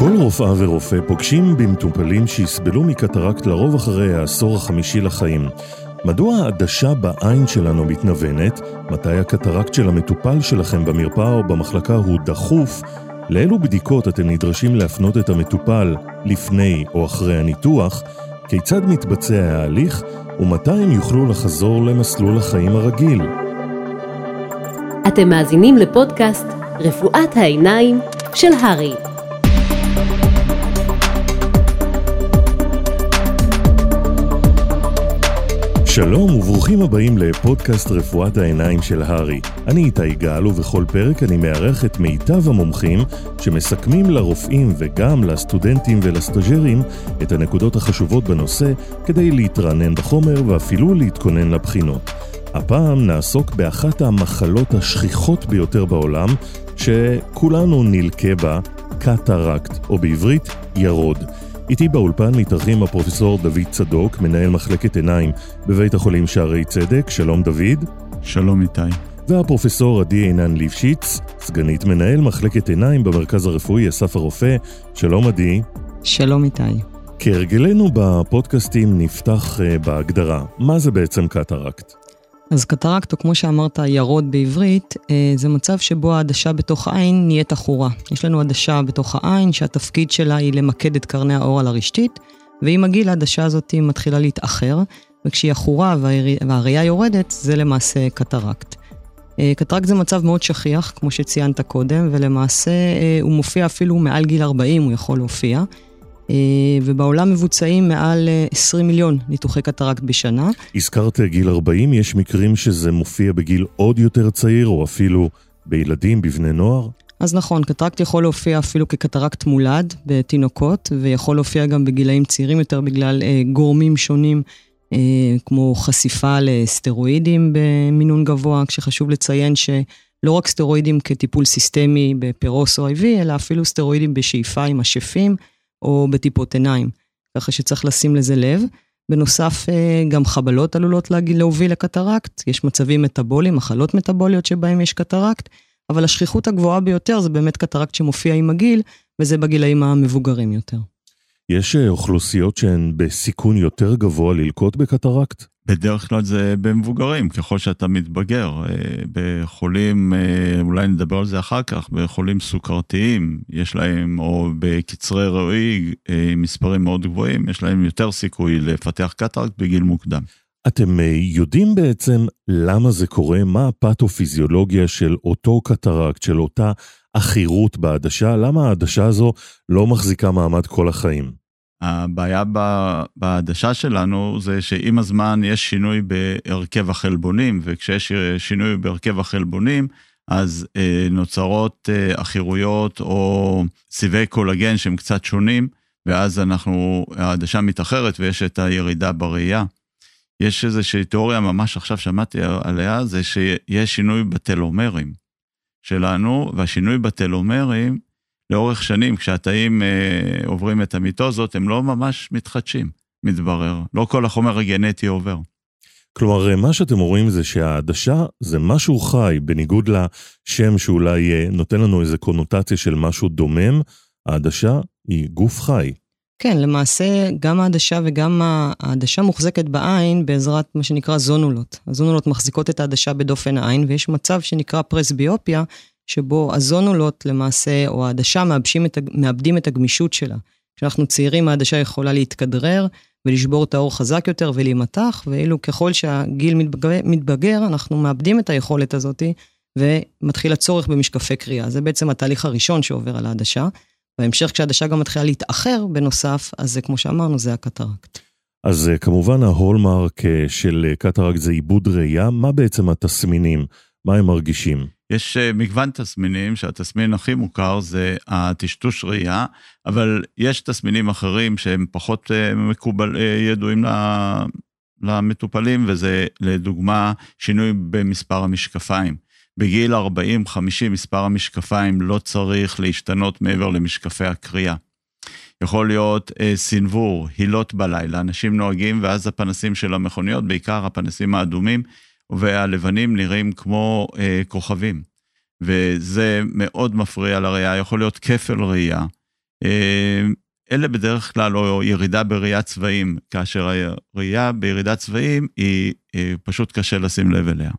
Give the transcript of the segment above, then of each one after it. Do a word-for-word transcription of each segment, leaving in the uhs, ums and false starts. כל רופאה ורופא פוגשים במטופלים שיסבלו מקטרקט לרוב אחרי העשור החמישי לחיים. מדוע העדשה בעין שלנו מתנוונת? מתי הקטרקט של המטופל שלכם במרפאה או במחלקה הוא דחוף? לאילו בדיקות אתם נדרשים להפנות את המטופל לפני או אחרי הניתוח? כיצד מתבצע ההליך? ומתי הם יוכלו לחזור למסלול החיים הרגיל? אתם מאזינים לפודקאסט רפואת העיניים של הרי. שלום וברוכים הבאים לפודקאסט רפואת העיניים של הרי. אני איתי גל ובכל פרק אני מארח את מיטב המומחים שמסכמים לרופאים וגם לסטודנטים ולסטאג'רים את הנקודות החשובות בנושא כדי להתרענן בחומר ואפילו להתכונן לבחינות. הפעם נעסוק באחת המחלות השכיחות ביותר בעולם שכולנו נלקה בה, קטרקט או בעברית ירוד. איתי באולפן מתארחים הפרופסור דוד צדוק, מנהל מחלקת עיניים בבית החולים שערי צדק. שלום דוד. שלום איתי. והפרופסור עדי אינן ליפשיץ, סגנית מנהל מחלקת עיניים במרכז הרפואי אסף הרופא. שלום עדי. שלום איתי. כהרגלנו בפודקאסטים נפתח בהגדרה. מה זה בעצם קטרקט? אז קטרקט, או כמו שאמרת, ירוד בעברית, זה מצב שבו העדשה בתוך העין נהיית עכורה. יש לנו עדשה בתוך העין שהתפקיד שלה היא למקד את קרני האור על הרשתית, ועם הגיל העדשה הזאת מתחילה להתאחר, וכשהיא עכורה והראייה יורדת, זה למעשה קטרקט. קטרקט זה מצב מאוד שכיח, כמו שציינת קודם, ולמעשה הוא מופיע אפילו מעל גיל ארבעים, הוא יכול להופיע. ובעולם מבוצעים מעל עשרים מיליון ניתוחי קטרקט בשנה. הזכרת גיל ארבעים, יש מקרים שזה מופיע בגיל עוד יותר צעיר, או אפילו בילדים, בבני נוער? אז נכון, קטרקט יכול להופיע אפילו כקטרקט מולד בתינוקות, ויכול להופיע גם בגילאים צעירים יותר בגלל גורמים שונים, כמו חשיפה לסטרואידים במינון גבוה, כשחשוב לציין שלא רק סטרואידים כטיפול סיסטמי בפירוס או I V, אלא אפילו סטרואידים בשאיפה עם השפים, או בטיפות עיניים, ככה שצריך לשים לזה לב. בנוסף, גם חבלות עלולות להוביל לקטרקט, יש מצבים מטאבוליים, מחלות מטאבוליות שבהם יש קטרקט, אבל השכיחות הגבוהה ביותר זה באמת קטרקט שמופיע עם הגיל, וזה בגילאים המבוגרים יותר. יש אוכלוסיות שהן בסיכון יותר גבוה ללקות בקטרקט? בדרך כלל זה במבוגרים, ככל שאתה מתבגר. בחולים, אולי נדבר על זה אחר כך, בחולים סוכרתיים, יש להם, או בקצרי ראי, מספרים מאוד גבוהים, יש להם יותר סיכוי לפתח קטרקט בגיל מוקדם. אתם יודעים בעצם למה זה קורה? מה הפתופיזיולוגיה של אותו קטרקט, של אותה עכירות בעדשה? למה העדשה הזו לא מחזיקה מעמד כל החיים? הבעיה בעדשה שלנו זה שעם הזמן יש שינוי בהרכב החלבונים, וכשיש שינוי בהרכב החלבונים, אז נוצרות עכירויות או סיבי קולגן שהם קצת שונים, ואז אנחנו, העדשה מתאחרת ויש את הירידה בראייה. יש איזושהי תיאוריה, ממש עכשיו שמעתי עליה, זה שיש שינוי בטלומרים שלנו, והשינוי בטלומרים, לאורך שנים, כשהתאים אה, עוברים את המיטוזות, הם לא ממש מתחדשים, מתברר. לא כל החומר הגנטי עובר. כלומר, מה שאתם רואים זה שהעדשה זה משהו חי, בניגוד לשם שאולי נותן לנו איזו קונוטציה של משהו דומם, העדשה היא גוף חי. כן, למעשה גם העדשה וגם העדשה מוחזקת בעין בעזרת מה שנקרא זונולות. הזונולות מחזיקות את העדשה בדופן העין, ויש מצב שנקרא פרסביופיה, שבו הזונולות למעשה, או העדשה, מאבדים את הגמישות שלה. כשאנחנו צעירים, העדשה יכולה להתכדרר ולשבור את האור חזק יותר ולהימתח, ואילו ככל שהגיל מתבגר, מתבגר, אנחנו מאבדים את היכולת הזאת, ומתחיל הצורך במשקפי קריאה. זה בעצם התהליך הראשון שעובר על העדשה. בהמשך, כשהעדשה גם מתחילה להתאחר בנוסף, אז זה, כמו שאמרנו, זה הקטרקט. אז כמובן ההולמרק של קטרקט זה עיבוד ראייה. מה בעצם התסמינים? מה הם מרגישים? יש מגוון תסמינים, שהתסמין הכי מוכר זה הטשטוש ראייה, אבל יש תסמינים אחרים שהם פחות מקובל, ידועים למטופלים, וזה לדוגמה שינוי במספר המשקפיים. בגיל ארבעים חמישים מספר המשקפיים לא צריך להשתנות מעבר למשקפי הקריאה. יכול להיות סנבור, הילות בלילה, אנשים נוהגים ואז הפנסים של המכוניות, בעיקר הפנסים האדומים, והלבנים נראים כמו אה, כוכבים, וזה מאוד מפריע לראייה, יכול להיות כפל ראייה, אלה בדרך כלל, או ירידה בראיית צבעים, כאשר הראייה בירידת צבעים היא פשוט קשה לשים לב אליה.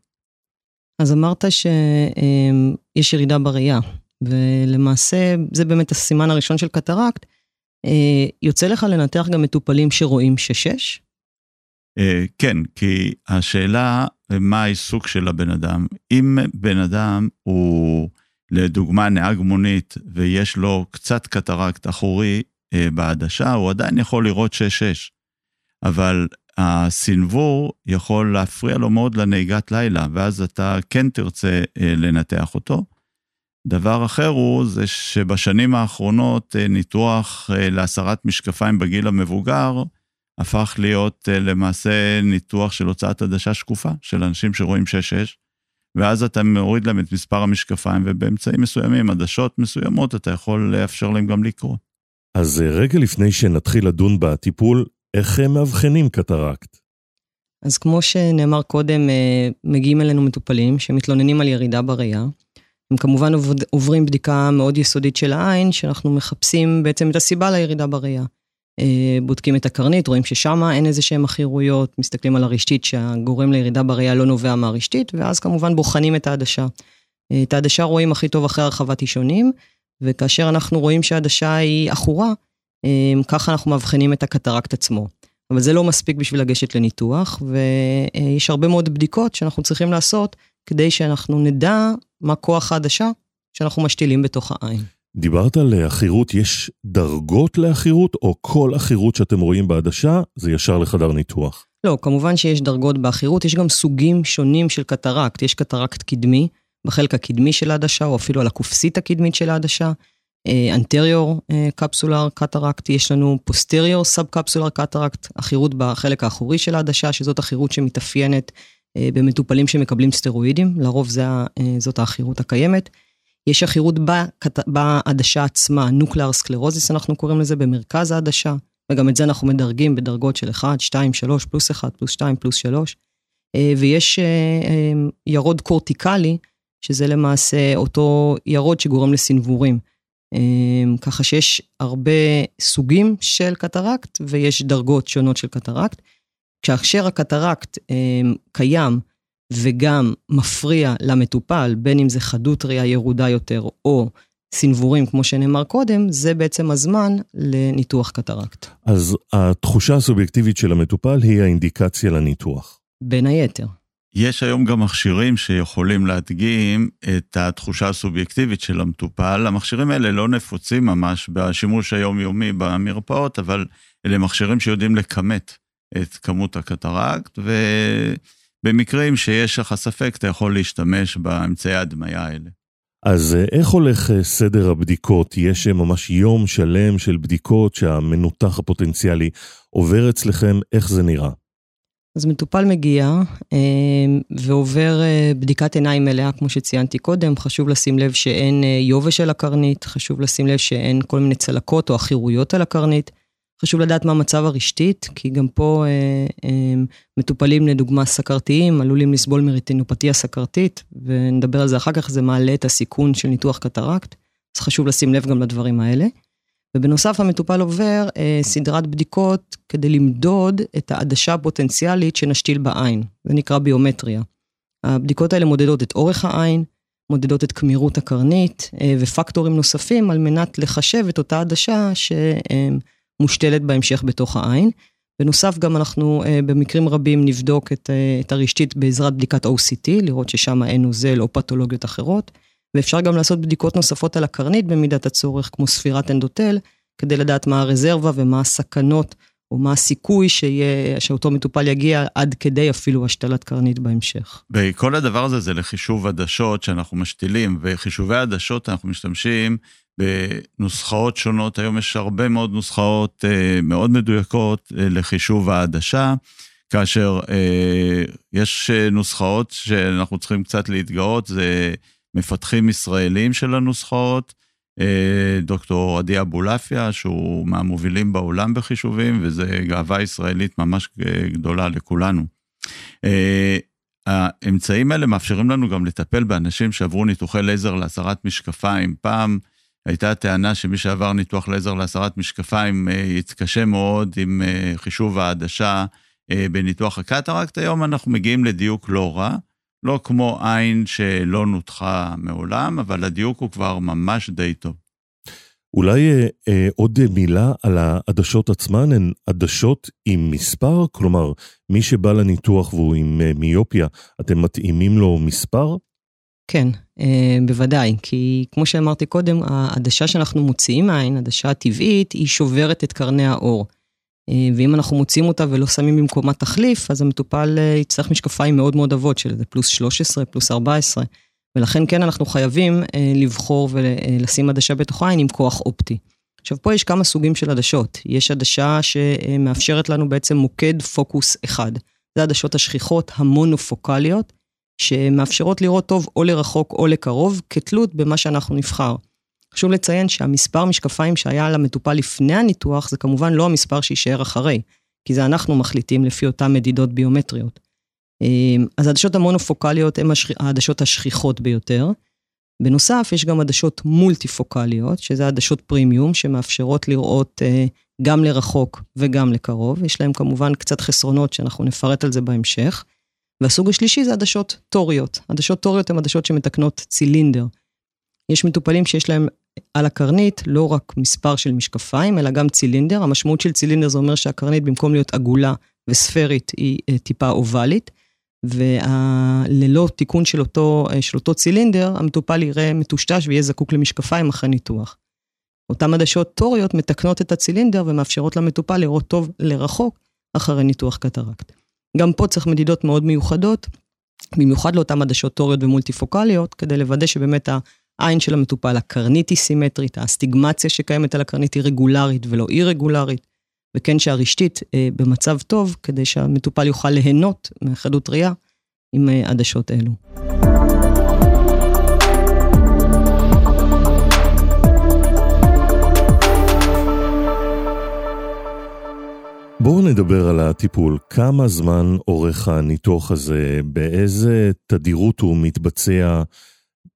אז אמרת שיש ירידה בראייה, ולמעשה זה באמת הסימן הראשון של קטרקט. יוצא לך לנתח גם מטופלים שרואים שש שש? כן, כי השאלה מה העיסוק של הבן אדם. אם בן אדם הוא לדוגמה נהג מונית ויש לו קצת קטרקט אחורי בעדשה, הוא עדיין יכול לראות שש שש, אבל הסנבור יכול להפריע לו מאוד לנהיגת לילה, ואז אתה כן תרצה לנתח אותו. דבר אחר הוא זה שבשנים האחרונות ניתוח להסרת משקפיים בגיל המבוגר הפך להיות למעשה ניתוח של הוצאת עדשה שקופה של אנשים שרואים שש שש, ואז אתה מוריד להם את מספר המשקפיים, ובאמצעים מסוימים, עדשות מסוימות, אתה יכול לאפשר להם גם לקרוא. אז רגע לפני שנתחיל לדון בטיפול, איך הם מאבחנים קטרקט? אז כמו שנאמר קודם, מגיעים אלינו מטופלים שמתלוננים על ירידה בראייה. הם כמובן עוברים בדיקה מאוד יסודית של העין, שאנחנו מחפשים בעצם את הסיבה לירידה בראייה. בודקים את הקרנית, רואים ששם אין איזה שהם החירויות, מסתכלים על הרשתית שהגורם לירידה בראייה לא נובע מהרשתית, ואז כמובן בוחנים את העדשה. את העדשה רואים הכי טוב אחרי הרחבת אישונים, וכאשר אנחנו רואים שהעדשה היא אחורה, ככה אנחנו מבחינים את הקטרקט עצמו. אבל זה לא מספיק בשביל לגשת לניתוח, ויש הרבה מאוד בדיקות שאנחנו צריכים לעשות, כדי שאנחנו נדע מה כוח העדשה שאנחנו משתילים בתוך העין. דיברת על אחירות, יש דרגות לאחירות, או כל אחירות שאתם רואים בעדשה, זה ישר לחדר ניתוח? לא, כמובן שיש דרגות באחירות, יש גם סוגים שונים של קטרקט, יש קטרקט קדמי, בחלק הקדמי של העדשה, או אפילו על הקופסית הקדמית של העדשה, אנטריור קפסולר קטרקט, יש לנו פוסטריור סאב קפסולר קטרקט, אחירות בחלק האחורי של העדשה, שזאת אחירות שמתאפיינת במטופלים שמקבלים סטרואידים, לרוב זה, זאת האחירות הקיימת. יש אחירות בעדשה עצמה, נוקלר סקלרוזיס אנחנו קוראים לזה, במרכז העדשה, וגם את זה אנחנו מדרגים בדרגות של אחת, שתיים, שלוש, פלוס אחת, פלוס שתיים, פלוס שלוש, ויש ירוד קורטיקלי, שזה למעשה אותו ירוד שגורם לסנבורים, ככה שיש הרבה סוגים של קטרקט, ויש דרגות שונות של קטרקט, כאשר הקטרקט קיים, וגם מפריע למטופל, בין אם זה חדות ראייה ירודה יותר, או סנבורים, כמו שנאמר קודם, זה בעצם הזמן לניתוח קטרקט. אז התחושה הסובייקטיבית של המטופל היא האינדיקציה לניתוח. בין היתר. יש היום גם מכשירים שיכולים להדגים את התחושה הסובייקטיבית של המטופל. המכשירים האלה לא נפוצים ממש בשימוש היומיומי במרפאות, אבל אלה מכשירים שיודעים לכמת את כמות הקטרקט, ו... במקרים שיש לך ספק, אתה יכול להשתמש באמצעי הדמיה האלה. אז איך הולך סדר הבדיקות? יש ממש יום שלם של בדיקות שהמנותח הפוטנציאלי עובר אצלכם, איך זה נראה? אז מטופל מגיע ועובר בדיקת עיניים מלאה, כמו שציינתי קודם, חשוב לשים לב שאין יובש על הקרנית, חשוב לשים לב שאין כל מיני צלקות או אחירויות על הקרנית, חשוב לדעת מה המצב הרשתית, כי גם פה אה, אה, מטופלים לדוגמה סקרתיים, עלולים לסבול מרטינופתיה סקרתית, ונדבר על זה אחר כך, זה מעלה את הסיכון של ניתוח קטרקט, אז חשוב לשים לב גם לדברים האלה. ובנוסף המטופל עובר אה, סדרת בדיקות, כדי למדוד את העדשה הפוטנציאלית שנשתיל בעין, זה נקרא ביומטריה. הבדיקות האלה מודדות את אורך העין, מודדות את כמירות הקרנית, אה, ופקטורים נוספים, על מנת לחשב את אותה עדשה ש... אה, מושתלת בהמשך בתוך העין. בנוסף גם אנחנו אה, במקרים רבים נבדוק את, אה, את הרשתית בעזרת בדיקת או סי טי, לראות ששם אין נוזל או פתולוגיות אחרות, ואפשר גם לעשות בדיקות נוספות על הקרנית במידת הצורך, כמו ספירת אנדוטל, כדי לדעת מה הרזרבה ומה הסכנות, או מה הסיכוי שיה, שאותו מטופל יגיע עד כדי אפילו השתלת קרנית בהמשך. וכל הדבר הזה זה לחישוב עדשות שאנחנו משתילים, וחישובי העדשות אנחנו משתמשים בנוסחאות שונות, היום יש הרבה מאוד נוסחאות מאוד מדויקות לחישוב העדשה, כאשר יש נוסחאות שאנחנו צריכים קצת להתגאות, זה מפתחים ישראלים של הנוסחאות, דוקטור עדי אבולפיה, שהוא מהמובילים בעולם בחישובים, וזה גאווה ישראלית ממש גדולה לכולנו. האמצעים האלה מאפשרים לנו גם לטפל באנשים שעברו ניתוחי לייזר להסרת משקפיים פעם, הייתה הטענה שמי שעבר ניתוח לייזר להסרת משקפיים יתקשה מאוד עם חישוב העדשה בניתוח הקטרקט. היום אנחנו מגיעים לדיוק לא רע, לא כמו עין שלא נותחה מעולם, אבל הדיוק הוא כבר ממש די טוב. אולי אה, עוד מילה על העדשות עצמן, הן עדשות עם מספר? כלומר, מי שבא לניתוח והוא עם אה, מיופיה, אתם מתאימים לו מספר? כן, אה, בוודאי, כי כמו שאמרתי קודם, העדשה שאנחנו מוציאים מהעין, העדשה הטבעית, היא שוברת את קרני האור. אה, ואם אנחנו מוציאים אותה ולא שמים במקומה תחליף, אז המטופל אה, יצטרך משקפיים מאוד מאוד עבות, של פלוס שלוש עשרה, פלוס ארבע עשרה. ולכן כן אנחנו חייבים אה, לבחור ולשים עדשה בתוך העין עם כוח אופטי. עכשיו פה יש כמה סוגים של עדשות. יש עדשה שמאפשרת לנו בעצם מוקד פוקוס אחד. זה עדשות השכיחות המונופוקליות, שמאפשרות לראות טוב או לרחוק או לקרוב, כתלות במה שאנחנו נבחר. חשוב לציין שהמספר משקפיים שהיה למטופל לפני הניתוח, זה כמובן לא המספר שישאר אחרי, כי זה אנחנו מחליטים לפי אותן מדידות ביומטריות. אז העדשות המונופוקליות הן העדשות השכיחות ביותר. בנוסף, יש גם עדשות מולטיפוקליות, שזה עדשות פרימיום, שמאפשרות לראות גם לרחוק וגם לקרוב. יש להם כמובן קצת חסרונות שאנחנו נפרט על זה בהמשך. והסוג השלישי זה עדשות טוריות. עדשות טוריות הן עדשות שמתקנות צילינדר. יש מטופלים שיש להם על הקרנית לא רק מספר של משקפיים, אלא גם צילינדר. המשמעות של צילינדר זה אומר שהקרנית במקום להיות עגולה וספרית היא טיפה אובלית, וללא תיקון של אותו, של אותו צילינדר, המטופל יראה מטושטש ויהיה זקוק למשקפיים אחרי ניתוח. אותן עדשות טוריות מתקנות את הצילינדר ומאפשרות למטופל לראות טוב לרחוק אחרי ניתוח קטרקט. גם פה צריך מדידות מאוד מיוחדות, במיוחד לאותן עדשות טוריות ומולטיפוקליות, כדי לוודא שבאמת העין של המטופל, הקרנית היא סימטרית, האסטיגמציה שקיימת על הקרנית היא רגולרית ולא אי רגולרית, וכן שהרשתית אה, במצב טוב, כדי שהמטופל יוכל ליהנות מחדות ראייה עם אה, עדשות אלו. בואו נדבר על הטיפול. כמה זמן אורך הניתוח הזה? באיזה תדירות הוא מתבצע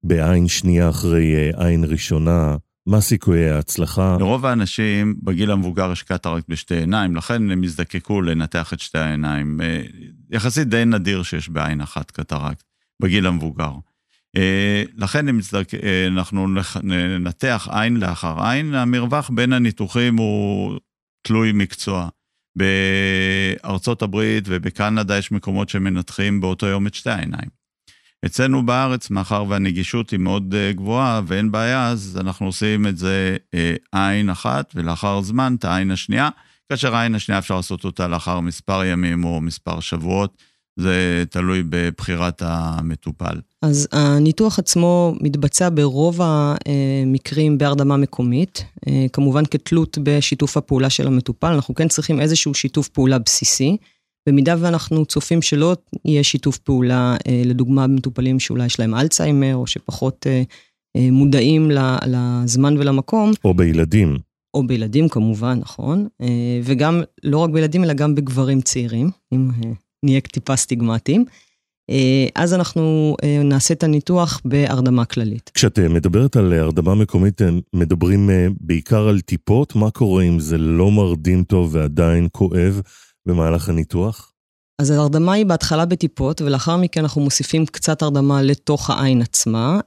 בעין שנייה אחרי עין ראשונה? מה סיכויי ההצלחה? לרוב האנשים בגיל המבוגר יש קטרקט בשתי עיניים, לכן הם יזדקקו לנתח את שתי העיניים. יחסית די נדיר שיש בעין אחת קטרקט, בגיל המבוגר. לכן אנחנו נתח עין לאחר עין, המרווח בין הניתוחים הוא תלוי מקצוע. בארצות הברית ובקנדה יש מקומות שמנתחים באותו יום את שתי העיניים. אצלנו בארץ, מאחר והנגישות היא מאוד גבוהה ואין בעיה, אז אנחנו עושים את זה עין אחת, ולאחר זמן את העין השנייה, כאשר העין השנייה אפשר לעשות אותה לאחר מספר ימים או מספר שבועות, זה תלוי בבחירת המטופל. אז הניתוח עצמו מתבצע ברוב המקרים בהרדמה מקומית, כמובן כתלות בשיתוף הפעולה של המטופל, אנחנו כן צריכים איזשהו שיתוף פעולה בסיסי, במידה ואנחנו צופים שלא יהיה שיתוף פעולה, לדוגמה במטופלים שאולי יש להם אלצהיימר, או שפחות מודעים לזמן ולמקום. או בילדים. או בילדים כמובן, נכון. וגם, לא רק בילדים, אלא גם בגברים צעירים, אם נהיה טיפה סטיגמטיים. אז אנחנו נעשה את הניתוח בהרדמה כללית. כשאת מדברת על הרדמה מקומית, מדברים בעיקר על טיפות, מה קורה אם זה לא מרדים טוב ועדיין כואב? במהלך הניתוח? אז ההרדמה היא בהתחלה בטיפות, ולאחר מכן אנחנו מוסיפים קצת הרדמה לתוך העין עצמה.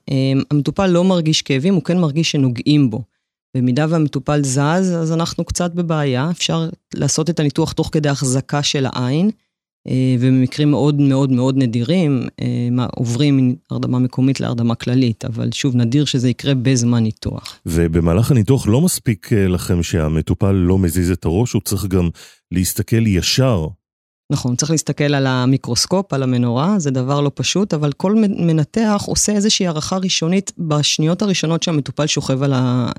המטופל לא מרגיש כאבים, הוא כן מרגיש שנוגעים בו. במידה והמטופל זז, אז אנחנו קצת בבעיה. אפשר לעשות את הניתוח תוך כדי החזקה של העין, ובמקרים מאוד מאוד מאוד נדירים, עוברים מהרדמה מקומית להרדמה כללית, אבל שוב, נדיר שזה יקרה בזמן ניתוח. ובמהלך הניתוח לא מספיק לכם שהמטופל לא מזיז את הראש, הוא צריך גם להסתכל ישר. נכון, צריך להסתכל על המיקרוסקופ, על המנורה, זה דבר לא פשוט, אבל כל מנתח עושה איזושהי הערכה ראשונית בשניות הראשונות שהמטופל שוכב על, ה,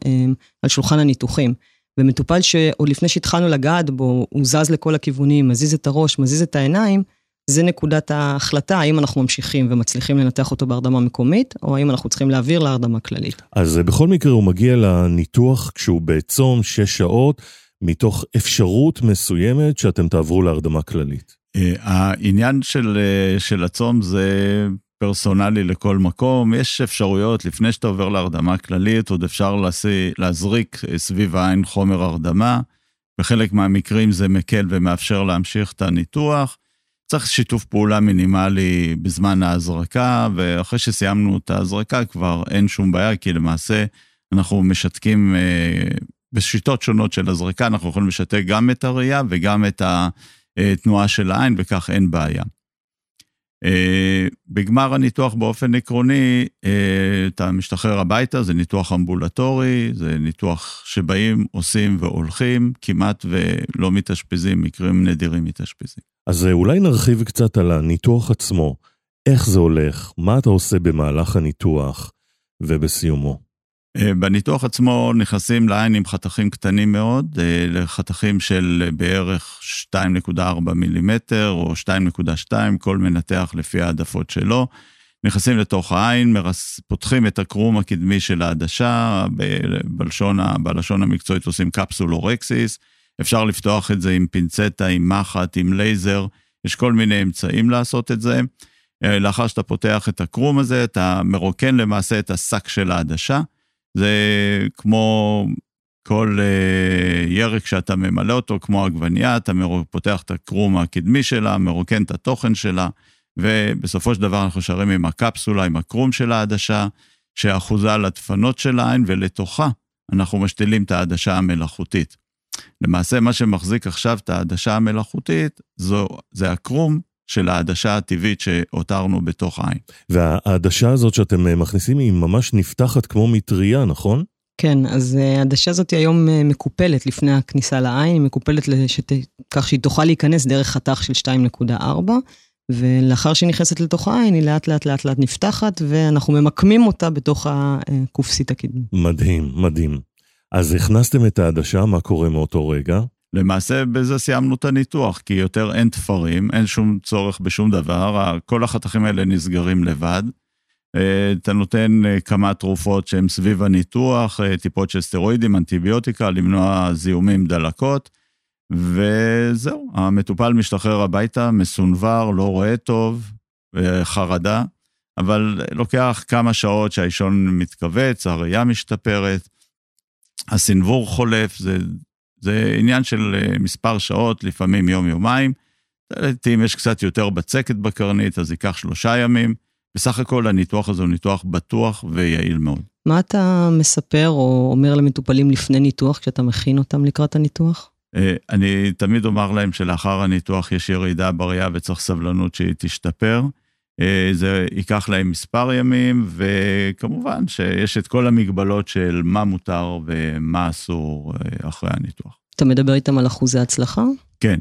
על שולחן הניתוחים. ומטופל שעוד לפני שהתחלנו לגעת בו, הוא זז לכל הכיוונים, מזיז את הראש, מזיז את העיניים, זה נקודת ההחלטה, האם אנחנו ממשיכים ומצליחים לנתח אותו בהרדמה מקומית, או האם אנחנו צריכים להעביר להרדמה כללית. אז בכל מקרה הוא מגיע לניתוח כשהוא בעצם שש שעות, מתוך אפשרות מסוימת שאתם תעברו להרדמה כללית. העניין של, של הצום זה פרסונלי לכל מקום, יש אפשרויות, לפני שאתה עובר להרדמה כללית, עוד אפשר להסי, להזריק סביב העין חומר הרדמה, בחלק מהמקרים זה מקל ומאפשר להמשיך את הניתוח, צריך שיתוף פעולה מינימלי בזמן ההזרקה, ואחרי שסיימנו את ההזרקה כבר אין שום בעיה, כי למעשה אנחנו משתקים בשיטות שונות של הזרקה, אנחנו יכולים לשתק גם את הראייה וגם את התנועה של העין, וכך אין בעיה. בגמר הניתוח באופן עקרוני, אתה משתחרר הביתה, זה ניתוח אמבולטורי, זה ניתוח שבאים, עושים והולכים, כמעט ולא מתאשפזים, מקרים נדירים מתאשפזים. אז אולי נרחיב קצת על הניתוח עצמו, איך זה הולך, מה אתה עושה במהלך הניתוח ובסיומו? בניתוח עצמו נכנסים לעין עם חתכים קטנים מאוד, לחתכים של בערך שתיים נקודה ארבע מילימטר או שתיים נקודה שתיים, כל מנתח לפי העדפות שלו. נכנסים לתוך העין, מרס, פותחים את הקרום הקדמי של העדשה, בלשון, בלשון המקצועית עושים קפסולורקסיס, אפשר לפתוח את זה עם פינצטה, עם מחט, עם לייזר, יש כל מיני אמצעים לעשות את זה. לאחר שאתה פותח את הקרום הזה, אתה מרוקן למעשה את הסק של העדשה, זה כמו כל ירק שאתה ממלא אותו, כמו עגבנייה, אתה פותח את הקרום הקדמי שלה, מרוקן את התוכן שלה, ובסופו של דבר אנחנו שרים עם הקפסולה, עם הקרום של העדשה, שאחוזה לדפנות של העין, ולתוכה אנחנו משתילים את העדשה המלאכותית. למעשה מה שמחזיק עכשיו את העדשה המלאכותית, זו, זה הקרום, של העדשה הטבעית שהותרנו בתוך העין. והעדשה הזאת שאתם מכניסים היא ממש נפתחת כמו מטריה, נכון? כן, אז העדשה הזאת היום מקופלת לפני הכניסה לעין, היא מקופלת לשת... כך שהיא תוכל להיכנס דרך חתך של שתיים נקודה ארבע, ולאחר שהיא נכנסת לתוך העין היא לאט לאט לאט לאט נפתחת, ואנחנו ממקמים אותה בתוך הקופסית הקדמית. מדהים, מדהים. אז הכנסתם את העדשה, מה קורה מאותו רגע? למעשה בזה סיימנו את הניתוח, כי יותר אין תפרים, אין שום צורך בשום דבר, כל החתכים האלה נסגרים לבד, אתה נותן כמה תרופות שהן סביב הניתוח, טיפות של סטרואידים, אנטיביוטיקה, למנוע זיהומים דלקות, וזהו, המטופל משתחרר הביתה, מסונבר, לא רואה טוב, חרדה, אבל לוקח כמה שעות שהאישון מתכווץ, הראייה משתפרת, הסנבור חולף, זה... זה עניין של מספר שעות, לפעמים יום-יומיים, אם יש קצת יותר בצקת בקרנית, אז ייקח שלושה ימים, בסך הכל הניתוח הזה הוא ניתוח בטוח ויעיל מאוד. מה אתה מספר או אומר למטופלים לפני ניתוח, כשאתה מכין אותם לקראת הניתוח? אני תמיד אומר להם שלאחר הניתוח יש ירידה בראייה וצריך סבלנות שהיא תשתפר, זה ייקח להם מספר ימים, וכמובן שיש את כל המגבלות של מה מותר ומה אסור אחרי הניתוח. אתה מדבר איתם על אחוזי הצלחה? כן,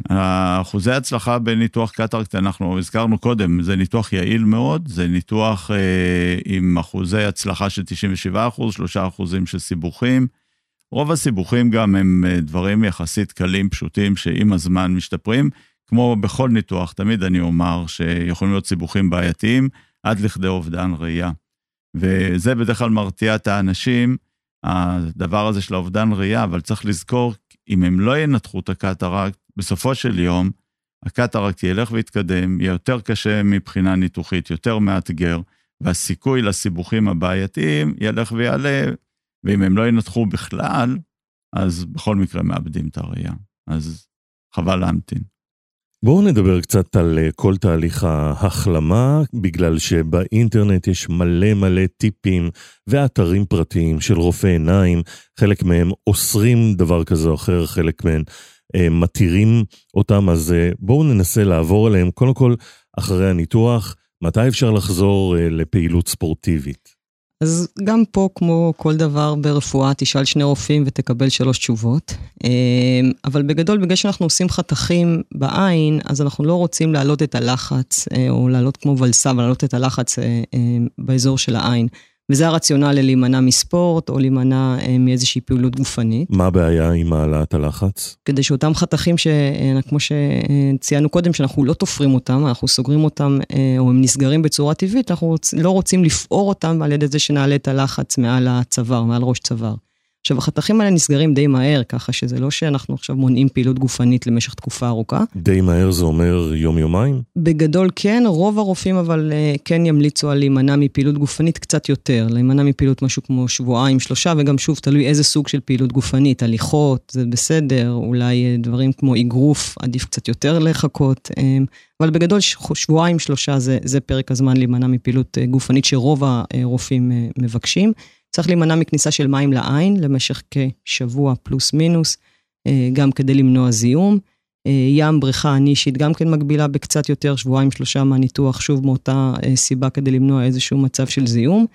אחוזי הצלחה בניתוח קטרקט, אנחנו הזכרנו קודם, זה ניתוח יעיל מאוד, זה ניתוח עם אחוזי הצלחה של תשעים ושבעה אחוז, שלושה אחוזים של סיבוכים, רוב הסיבוכים גם הם דברים יחסית קלים, פשוטים, שעם הזמן משתפרים, כמו בכל ניתוח, תמיד אני אומר שיכולים להיות סיבוכים בעייתיים, עד לכדי אובדן ראייה. וזה בדרך כלל מרתיע את האנשים, הדבר הזה של האובדן ראייה, אבל צריך לזכור, אם הם לא ינתחו את הקטרקט, בסופו של יום, הקטרקט ילך ויתקדם, יהיה יותר קשה מבחינה ניתוחית, יותר מאתגר, והסיכוי לסיבוכים הבעייתיים ילך ויעלה, ואם הם לא ינתחו בכלל, אז בכל מקרה מאבדים את הראייה. אז חבל להמתין. בואו נדבר קצת על כל תהליך ההחלמה, בגלל שבאינטרנט יש מלא מלא טיפים ואתרים פרטיים של רופאי עיניים, חלק מהם אוסרים דבר כזה או אחר, חלק מהם אה, מתירים אותם, אז אה, בואו ננסה לעבור עליהם, קודם כל אחרי הניתוח, מתי אפשר לחזור אה, לפעילות ספורטיבית? אז גם פה, כמו כל דבר ברפואה, תשאל שני רופאים ותקבל שלוש תשובות. אבל בגדול, בגלל שאנחנו עושים חתכים בעין, אז אנחנו לא רוצים להעלות את הלחץ, או להעלות כמו ולסה, ולהעלות את הלחץ באזור של העין. וזה הרציונל להימנע מספורט, או להימנע מאיזושהי פעילות גופנית. מה הבעיה עם העלאת הלחץ? כדי שאותם חתכים, ש... כמו שציינו קודם, שאנחנו לא תופרים אותם, אנחנו סוגרים אותם, או הם נסגרים בצורה טבעית, אנחנו לא רוצים לפעור אותם על ידי זה שנעלה את הלחץ מעל הצוואר, מעל ראש צוואר. עכשיו, החתכים האלה נסגרים די מהר, ככה שזה לא שאנחנו עכשיו מונעים פעילות גופנית למשך תקופה ארוכה. די מהר זה אומר יום-יומיים? בגדול כן, רוב הרופאים אבל כן ימליצו על להימנע מפעילות גופנית קצת יותר, להימנע מפעילות משהו כמו שבועיים, שלושה, וגם שוב תלוי איזה סוג של פעילות גופנית, הליכות, זה בסדר, אולי דברים כמו איגרוף, עדיף קצת יותר לחכות, אבל בגדול שבועיים, שלושה זה, זה פרק הזמן להימנע מפעילות גופנית שרוב הרופאים מבקשים. צריך להימנע מכניסה של מים לעין, למשך כשבוע פלוס מינוס, גם כדי למנוע זיהום. ים, בריכה, אני אישית גם כן מגבילה בקצת יותר, שבועיים שלושה מהניתוח, שוב מאותה סיבה כדי למנוע איזשהו מצב של זיהום.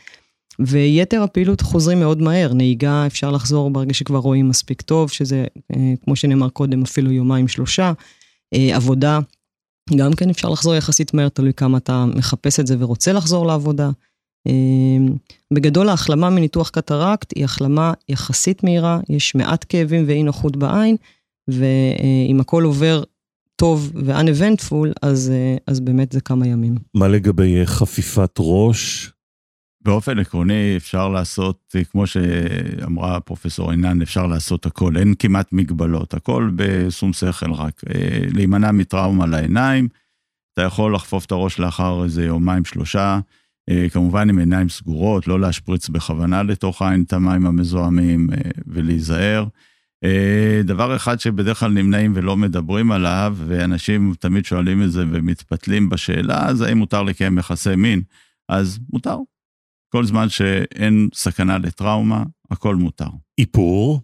ויתר הפעילות חוזרים מאוד מהר, נהיגה אפשר לחזור ברגע שכבר רואים מספיק טוב, שזה כמו שנאמר קודם אפילו יומיים שלושה, עבודה, גם כן אפשר לחזור יחסית מהר, תלוי כמה אתה מחפש את זה ורוצה לחזור לעבודה. בגדול ההחלמה מניתוח קטרקט היא החלמה יחסית מהירה, יש מעט כאבים ואי נוחות בעין, ואם הכל עובר טוב ו-uneventful, אז, אז באמת זה כמה ימים. מה לגבי חפיפת ראש? באופן עקרוני אפשר לעשות, כמו שאמרה פרופסור עינן, אפשר לעשות הכל, אין כמעט מגבלות, הכל בשום שכל רק, להימנע מטראומה לעיניים, אתה יכול לחפוף את הראש לאחר איזה יומיים שלושה, כמובן עם עיניים סגורות, לא להשפריץ בכוונה לתוך העין את המים המזוהמים ולהיזהר. דבר אחד שבדרך כלל נמנעים ולא מדברים עליו, ואנשים תמיד שואלים את זה ומתפתלים בשאלה, אז האם מותר לקיים יחסי מין? אז מותר. כל זמן שאין סכנה לטראומה, הכל מותר. איפור?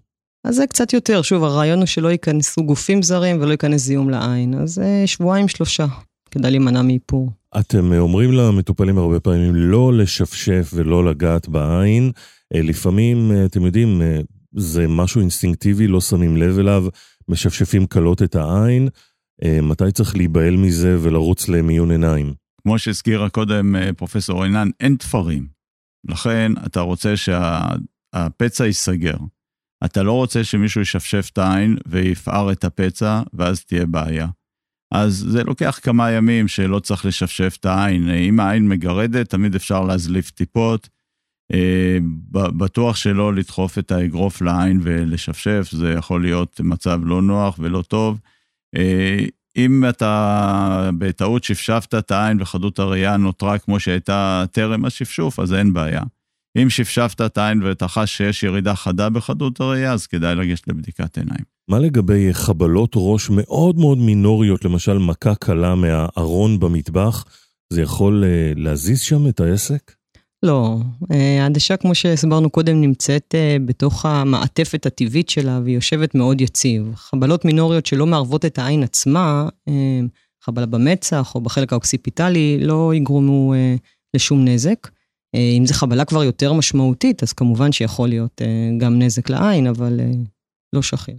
אז זה קצת יותר. שוב, הרעיון הוא שלא ייכנסו גופים זרים ולא ייכנס זיהום לעין. אז שבועיים שלושה כדאי להימנע מאיפור. אתם אומרים למטופלים הרבה פעמים לא לשפשף ולא לגעת בעין, לפעמים, אתם יודעים, זה משהו אינסטינקטיבי, לא שמים לב אליו, משפשפים קלות את העין, מתי צריך להיבהל מזה ולרוץ למיון עיניים? כמו שהזכירה קודם פרופסור עינן, אין תפרים, לכן אתה רוצה שהפצע ייסגר, אתה לא רוצה שמישהו ישפשף את העין ויפער את הפצע ואז תהיה בעיה. אז זה לוקח כמה ימים שלא צריך לשפשף את העין. אם העין מגרדת, תמיד אפשר להזליף טיפות, בטוח שלא לדחוף את האגרוף לעין ולשפשף, זה יכול להיות מצב לא נוח ולא טוב. אם אתה בטעות שפשפת את העין וחדות הראייה נותרה כמו שהייתה טרם השפשוף, אז אין בעיה. אם שפשפת את העין ואתה חש שיש ירידה חדה בחדות הראייה, אז כדאי לגשת לבדיקת עיניים. מה לגבי חבלות ראש מאוד מאוד מינוריות, למשל מכה קלה מהארון במטבח, זה יכול להזיז שם את העסק? לא, העדשה כמו שהסברנו קודם נמצאת בתוך המעטפת הטבעית שלה, והיא יושבת מאוד יציב. חבלות מינוריות שלא מערבות את העין עצמה, חבלה במצח או בחלק האוקסיפיטלי, לא יגרמו לשום נזק. אם זה חבלה כבר יותר משמעותית, אז כמובן שיכול להיות גם נזק לעין, אבל לא שכיח.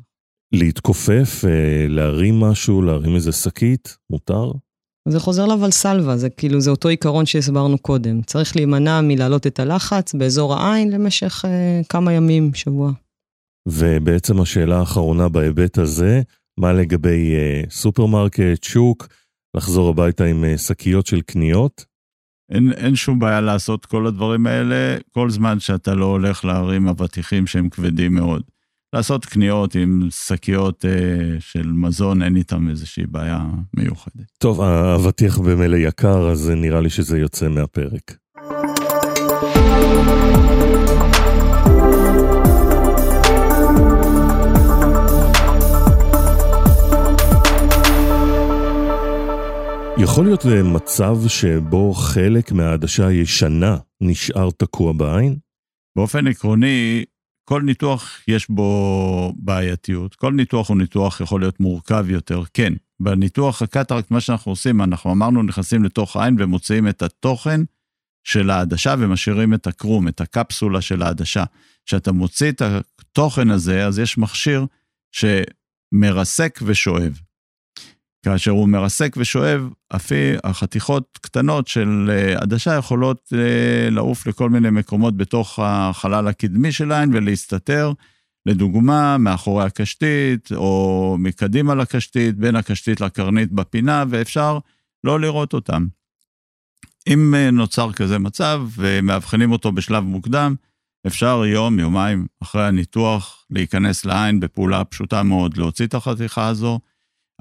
להתכופף, להרים משהו, להרים איזה שקית, מותר? זה חוזר לוולסלווה, זה כאילו, זה אותו עיקרון שהסברנו קודם. צריך להימנע מלהעלות את הלחץ באזור העין למשך אה, כמה ימים, שבוע. ובעצם השאלה האחרונה בהיבט הזה, מה לגבי אה, סופרמרקט, שוק, לחזור הביתה עם אה, שקיות של קניות? אין, אין שום בעיה לעשות כל הדברים האלה, כל זמן שאתה לא הולך להרים אבטיחים שהם כבדים מאוד. לעשות קניות עם שקיות אה, של מזון, אין איתם איזושהי בעיה מיוחדת. טוב, האבטיח במלא יקר, אז נראה לי שזה יוצא מהפרק. יכול להיות מצב שבו חלק מהעדשה הישנה נשאר תקוע בעין? באופן עקרוני, כל ניתוח יש בו בעייתיות, כל ניתוח הוא ניתוח יכול להיות מורכב יותר, כן. בניתוח הקטרקט, מה שאנחנו עושים, אנחנו אמרנו נכנסים לתוך העין ומוצאים את התוכן של העדשה ומשאירים את הקרום, את הקפסולה של העדשה. כשאתה מוציא את התוכן הזה, אז יש מכשיר שמרסק ושואב. כאשר הוא מרסק ושואב, אפי החתיכות קטנות של עדשה יכולות לעוף לכל מיני מקומות בתוך החלל הקדמי של העין ולהסתתר, לדוגמה, מאחורי הקשתית, או מקדימה לקשתית, בין הקשתית לקרנית בפינה, ואפשר לא לראות אותם. אם נוצר כזה מצב, ומאבחנים אותו בשלב מוקדם, אפשר יום, יומיים אחרי הניתוח, להיכנס לעין בפעולה פשוטה מאוד, להוציא את החתיכה הזו.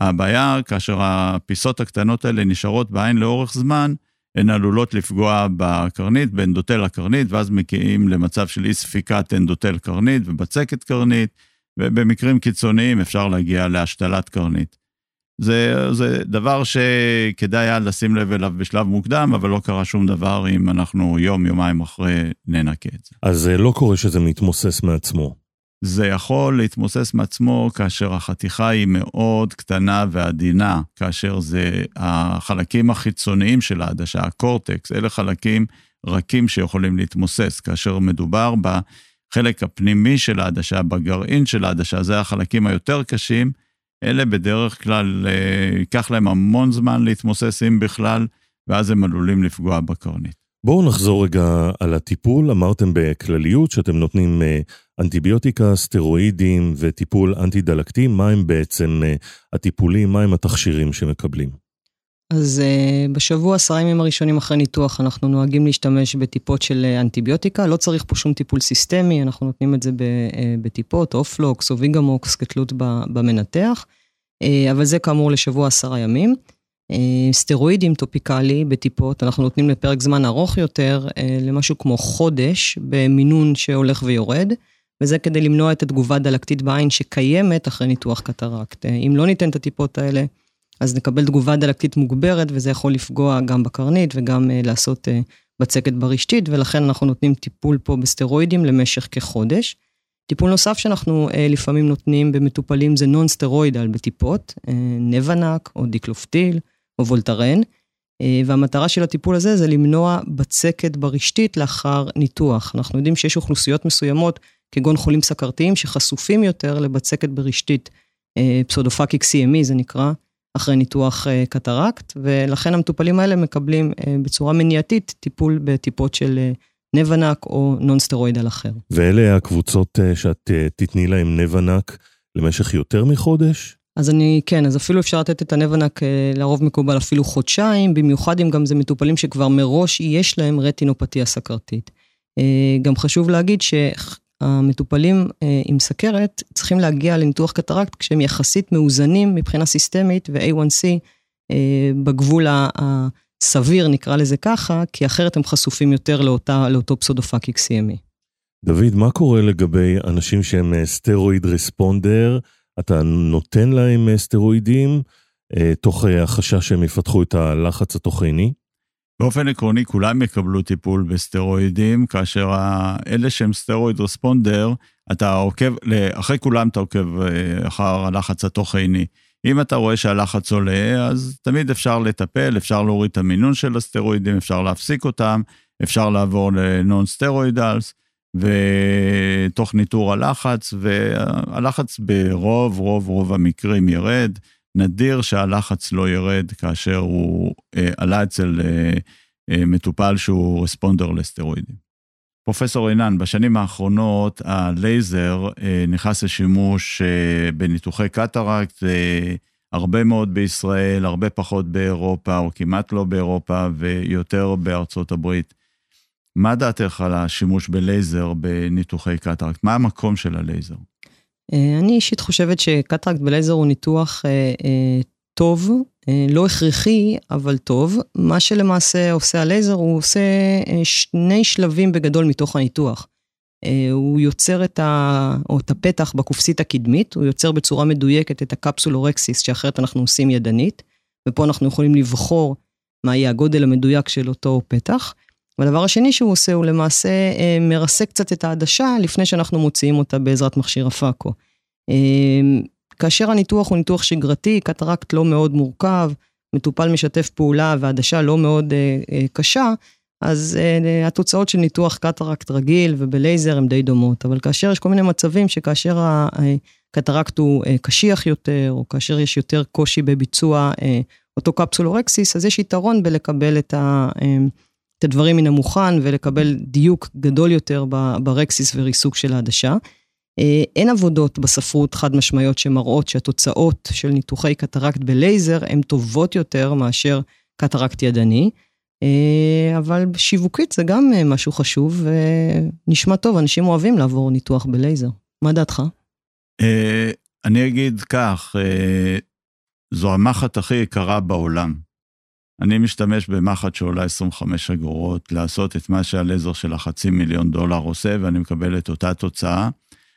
הבעיה, כאשר הפיסות הקטנות האלה נשארות בעין לאורך זמן, הן עלולות לפגוע בקרנית, באנדוטל הקרנית, ואז מגיעים למצב של אי ספיקת אנדוטל קרנית ובצקת קרנית, ובמקרים קיצוניים אפשר להגיע להשתלת קרנית. זה, זה דבר שכדאי היה לשים לב אליו בשלב מוקדם, אבל לא קרה שום דבר אם אנחנו יום, יומיים אחרי ננקה את זה. אז לא קורה שזה מתמוסס מעצמו. זה יכול להתמוסס מעצמו כאשר החתיכה היא מאוד קטנה ועדינה, כאשר זה החלקים החיצוניים של העדשה, הקורטקס, אלה חלקים רכים שיכולים להתמוסס, כאשר מדובר בחלק הפנימי של העדשה, בגרעין של העדשה, זה החלקים היותר קשים, אלה בדרך כלל, ייקח להם המון זמן להתמוסס אם בכלל, ואז הם עלולים לפגוע בקרנית. בואו נחזור רגע על הטיפול, אמרתם בכלליות שאתם נותנים אנטיביוטיקה, סטרואידים וטיפול אנטי-דלקתי, מה הם בעצם הטיפולים, מה הם התכשירים שמקבלים? אז בשבוע עשרה ימים הראשונים אחרי ניתוח, אנחנו נוהגים להשתמש בטיפות של אנטיביוטיקה, לא צריך פה שום טיפול סיסטמי, אנחנו נותנים את זה בטיפות, אופלוקס או ויגמוקס, כתלות במנתח, אבל זה כאמור לשבוע עשרה ימים. סטרואידים טופיקלי בטיפות, אנחנו נותנים לפרק זמן ארוך יותר, למשהו כמו חודש, במינון שהולך ויורד, וזה כדי למנוע את התגובה הדלקתית בעין שקיימת אחרי ניתוח קטרקט. אם לא ניתן את הטיפות האלה, אז נקבל תגובה דלקתית מוגברת, וזה יכול לפגוע גם בקרנית, וגם לעשות בצקת ברשתית, ולכן אנחנו נותנים טיפול פה בסטרואידים למשך כחודש. טיפול נוסף שאנחנו לפעמים נותנים במטופלים, זה נון סטרואידל בטיפות, נבנק או דיקלופטיל או וולטרן, והמטרה של הטיפול הזה זה למנוע בצקת ברשתית לאחר ניתוח. אנחנו יודעים שיש אוכלוסיות מסוימות, כגון חולים סכרתיים, שחשופים יותר לבצקת ברשתית, פסודופקיק סי אם אי זה נקרא, אחרי ניתוח קטרקט, ולכן המטופלים האלה מקבלים בצורה מניעתית טיפול בטיפות של נבנק או נונסטרואידל אחר. ואלה הקבוצות שאת תתני להם נבנק למשך יותר מחודש? אז אני, כן, אז אפילו אפשר לתת את הנבנק לרוב מקובל אפילו חודשיים, במיוחד אם גם זה מטופלים שכבר מראש יש להם רטינופתיה סכרתית. גם חשוב להגיד ש... המטופלים עם סכרת צריכים להגיע לניתוח קטרקט כשהם יחסית מאוזנים מבחינה סיסטמית ו-איי וואן סי בגבול הסביר נקרא לזה ככה, כי אחרת הם חשופים יותר לאותה, לאותו פסודופקיק סי אם אי. דוד, מה קורה לגבי אנשים שהם סטרואיד רספונדר? אתה נותן להם סטרואידים תוך החשש שהם יפתחו את הלחץ התוכני? באופן עקרוני, כולם יקבלו טיפול בסטרואידים, כאשר אלה שהם סטרואיד רספונדר, אתה עוקב, אחרי כולם אתה עוקב אחר הלחץ התוכני. אם אתה רואה שהלחץ עולה, אז תמיד אפשר לטפל, אפשר להוריד את המינון של הסטרואידים, אפשר להפסיק אותם, אפשר לעבור לנון סטרואידלס, ותוך ניטור הלחץ, והלחץ ברוב, רוב, רוב המקרים ירד, נדיר שהלחץ לא ירד כאשר הוא אה, עלה אצל אה, אה, מטופל שהוא רספונדר לסטרואידים. פרופסור אינן, בשנים האחרונות הלייזר אה, נכנס לשימוש אה, בניתוחי קטרקט, אה, הרבה מאוד בישראל, הרבה פחות באירופה או כמעט לא באירופה ויותר בארצות הברית. מה דעתך על השימוש בלייזר בניתוחי קטרקט? מה המקום של הלייזר? אני אישית חושבת שקטרקט בלייזר הוא ניתוח אה, אה, טוב, אה, לא הכרחי, אבל טוב. מה שלמעשה עושה הלייזר, הוא עושה אה, שני שלבים בגדול מתוך הניתוח. אה, הוא יוצר את, ה, או את הפתח בקופסית הקדמית, הוא יוצר בצורה מדויקת את הקפסולורקסיס, שאחרת אנחנו עושים ידנית, ופה אנחנו יכולים לבחור מה יהיה הגודל המדויק של אותו פתח. והדבר השני שהוא עושה, הוא למעשה מרסה קצת את העדשה, לפני שאנחנו מוציאים אותה בעזרת מכשיר הפאקו. כאשר הניתוח הוא ניתוח שגרתי, קטרקט לא מאוד מורכב, מטופל משתף פעולה, והעדשה לא מאוד קשה, אז התוצאות של ניתוח קטרקט רגיל ובלייזר הן די דומות, אבל כאשר יש כל מיני מצבים שכאשר הקטרקט הוא קשיח יותר, או כאשר יש יותר קושי בביצוע אותו קפסולורקסיס, אז יש יתרון בלקבל את ה... את הדברים מן המוכן, ולקבל דיוק גדול יותר ברקסיס וריסוק של העדשה. אין עבודות בספרות חד משמעיות שמראות שהתוצאות של ניתוחי קטרקט בלייזר הן טובות יותר מאשר קטרקט ידני, אבל שיווקית זה גם משהו חשוב, ונשמע טוב, אנשים אוהבים לעבור ניתוח בלייזר. מה דעתך? אני אגיד כך, זו המחת הכי יקרה בעולם. אני משתמש במחת שעולה עשרים וחמש אגורות, לעשות את מה שהלייזר של החצי מיליון דולר עושה, ואני מקבל את אותה תוצאה,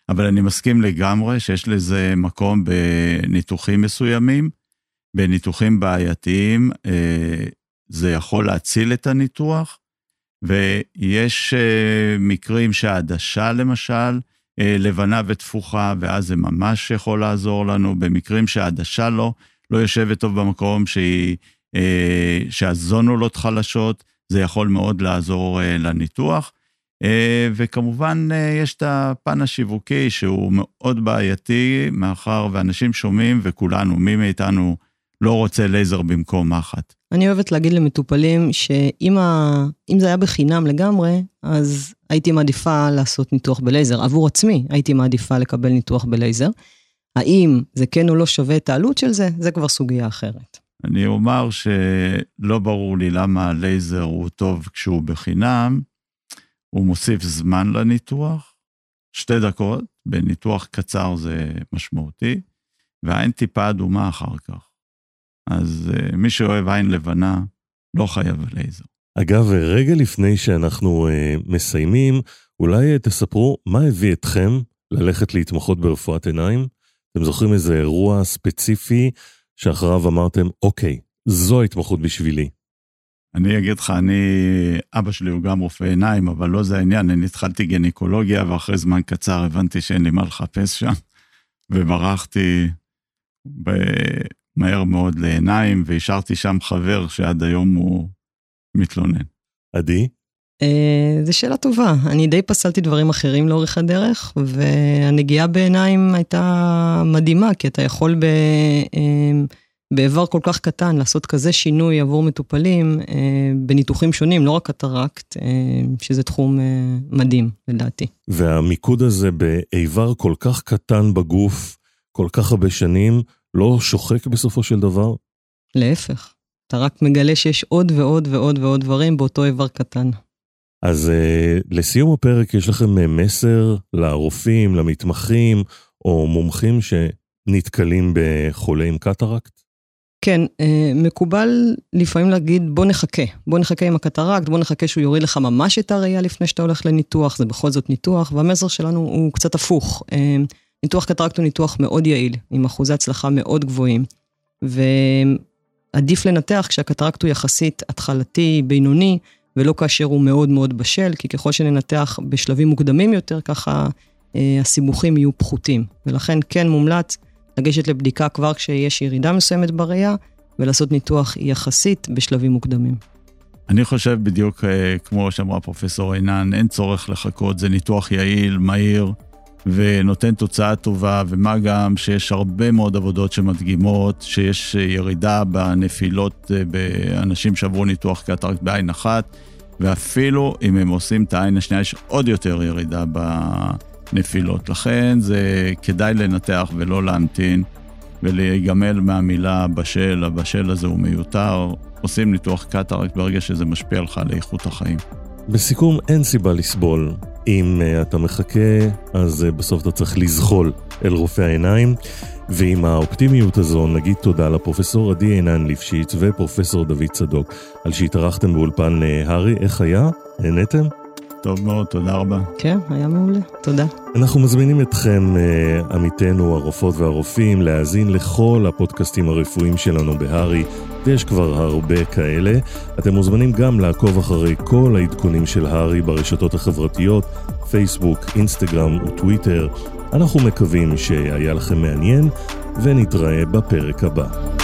אבל אני מסכים לגמרי שיש לזה מקום בניתוחים מסוימים, בניתוחים בעייתיים, זה יכול להציל את הניתוח, ויש מקרים שהעדשה למשל, לבנה ותפוחה, ואז זה ממש יכול לעזור לנו, במקרים שהעדשה לא, לא יושבת טוב במקום, שהיא, שהזונולות חלשות, זה יכול מאוד לעזור לניתוח, וכמובן יש את הפן השיווקי, שהוא מאוד בעייתי, מאחר ואנשים שומעים, וכולנו, מי מאיתנו לא רוצה לייזר במקום מחט. אני אוהבת להגיד למטופלים, שאם ה... זה היה בחינם לגמרי, אז הייתי מעדיפה לעשות ניתוח בלייזר. עבור עצמי הייתי מעדיפה לקבל ניתוח בלייזר. האם זה כן או לא שווה את העלות של זה? זה כבר סוגיה אחרת. אני אומר שלא ברור לי למה הלייזר הוא טוב כשהוא בחינם. הוא מוסיף זמן לניתוח, שתי דקות, בניתוח קצר זה משמעותי, והעין טיפה אדומה אחר כך. אז uh, מי שאוהב עין לבנה לא חייב לייזר. אגב, רגע לפני שאנחנו uh, מסיימים, אולי uh, תספרו מה הביא אתכם ללכת להתמחות ברפואת עיניים? אתם זוכרים איזה אירוע ספציפי שאחריו אמרתם, אוקיי, זו ההתמחות בשבילי. אני אגיד לך, אני, אבא שלי הוא גם רופא עיניים, אבל לא זה העניין, אני התחלתי גניקולוגיה, ואחרי זמן קצר הבנתי שאין לי מה לחפש שם, וברחתי ב... מהר מאוד לעיניים, והשארתי שם חבר שעד היום הוא מתלונן. עדי? זו שאלה טובה. אני די פסלתי דברים אחרים לאורך הדרך, והנגיעה בעיניים הייתה מדהימה, כי אתה יכול בעבר כל כך קטן לעשות כזה שינוי עבור מטופלים, בניתוחים שונים, לא רק קטרקט, שזה תחום מדהים, לדעתי. והמיקוד הזה בעבר כל כך קטן בגוף, כל כך הרבה שנים, לא שוחק בסופו של דבר? להפך. אתה רק מגלה שיש עוד ועוד ועוד ועוד דברים באותו איבר קטן. אז לסיום הפרק יש לכם מסר לרופאים, למתמחים או מומחים שנתקלים בחולה עם קטרקט? כן, מקובל לפעמים להגיד בוא נחכה. בוא נחכה עם הקטרקט, בוא נחכה שהוא יוריד לך ממש את הראייה לפני שאתה הולך לניתוח, זה בכל זאת ניתוח, והמסר שלנו הוא קצת הפוך. ניתוח קטרקט הוא ניתוח מאוד יעיל, עם אחוזי הצלחה מאוד גבוהים, ועדיף לנתח כשהקטרקט הוא יחסית התחלתי, בינוני, ולא כאשר הוא מאוד מאוד בשל, כי ככל שננתח בשלבים מוקדמים יותר, ככה אה, הסיבוכים יהיו פחותים, ולכן כן מומלץ לגשת לבדיקה כבר כשיש ירידה מסוימת בראייה, ולעשות ניתוח יחסית בשלבים מוקדמים. אני חושב בדיוק אה, כמו שאמרה פרופסור עינן, אין צורך לחכות, זה ניתוח יעיל, מהיר, ונותן תוצאה טובה, ומה גם שיש הרבה מאוד עבודות שמדגימות, שיש ירידה בנפילות באנשים שעברו ניתוח קטרקט בעין אחת, ואפילו אם הם עושים את העין השנייה, יש עוד יותר ירידה בנפילות. לכן זה כדאי לנתח ולא להמתין, ולהיגמל מהמילה בשל, הבשל הזה הוא מיותר, עושים ניתוח קטרקט ברגע שזה משפיע לך על איכות החיים. בסיכום, אין סיבה לסבול. אם אתה מחכה, אז בסוף אתה צריך לזחול אל רופא העיניים, ועם האופטימיות הזו נגיד תודה לפרופסור עדי אינן ליפשיץ ופרופסור דוד צדוק, על שהתארחתם באולפן הרי. איך היה? נהנתם? טוב מאוד, תודה רבה. כן, היה מעולה, תודה. אנחנו מזמינים אתכם, עמיתנו, הרופאות והרופאים, להאזין לכל הפודקאסטים הרפואיים שלנו בהרי, ויש כבר הרבה כאלה. אתם מוזמנים גם לעקוב אחרי כל העדכונים של הרי ברשתות החברתיות, פייסבוק, אינסטגרם וטוויטר. אנחנו מקווים שהיה לכם מעניין, ונתראה בפרק הבא.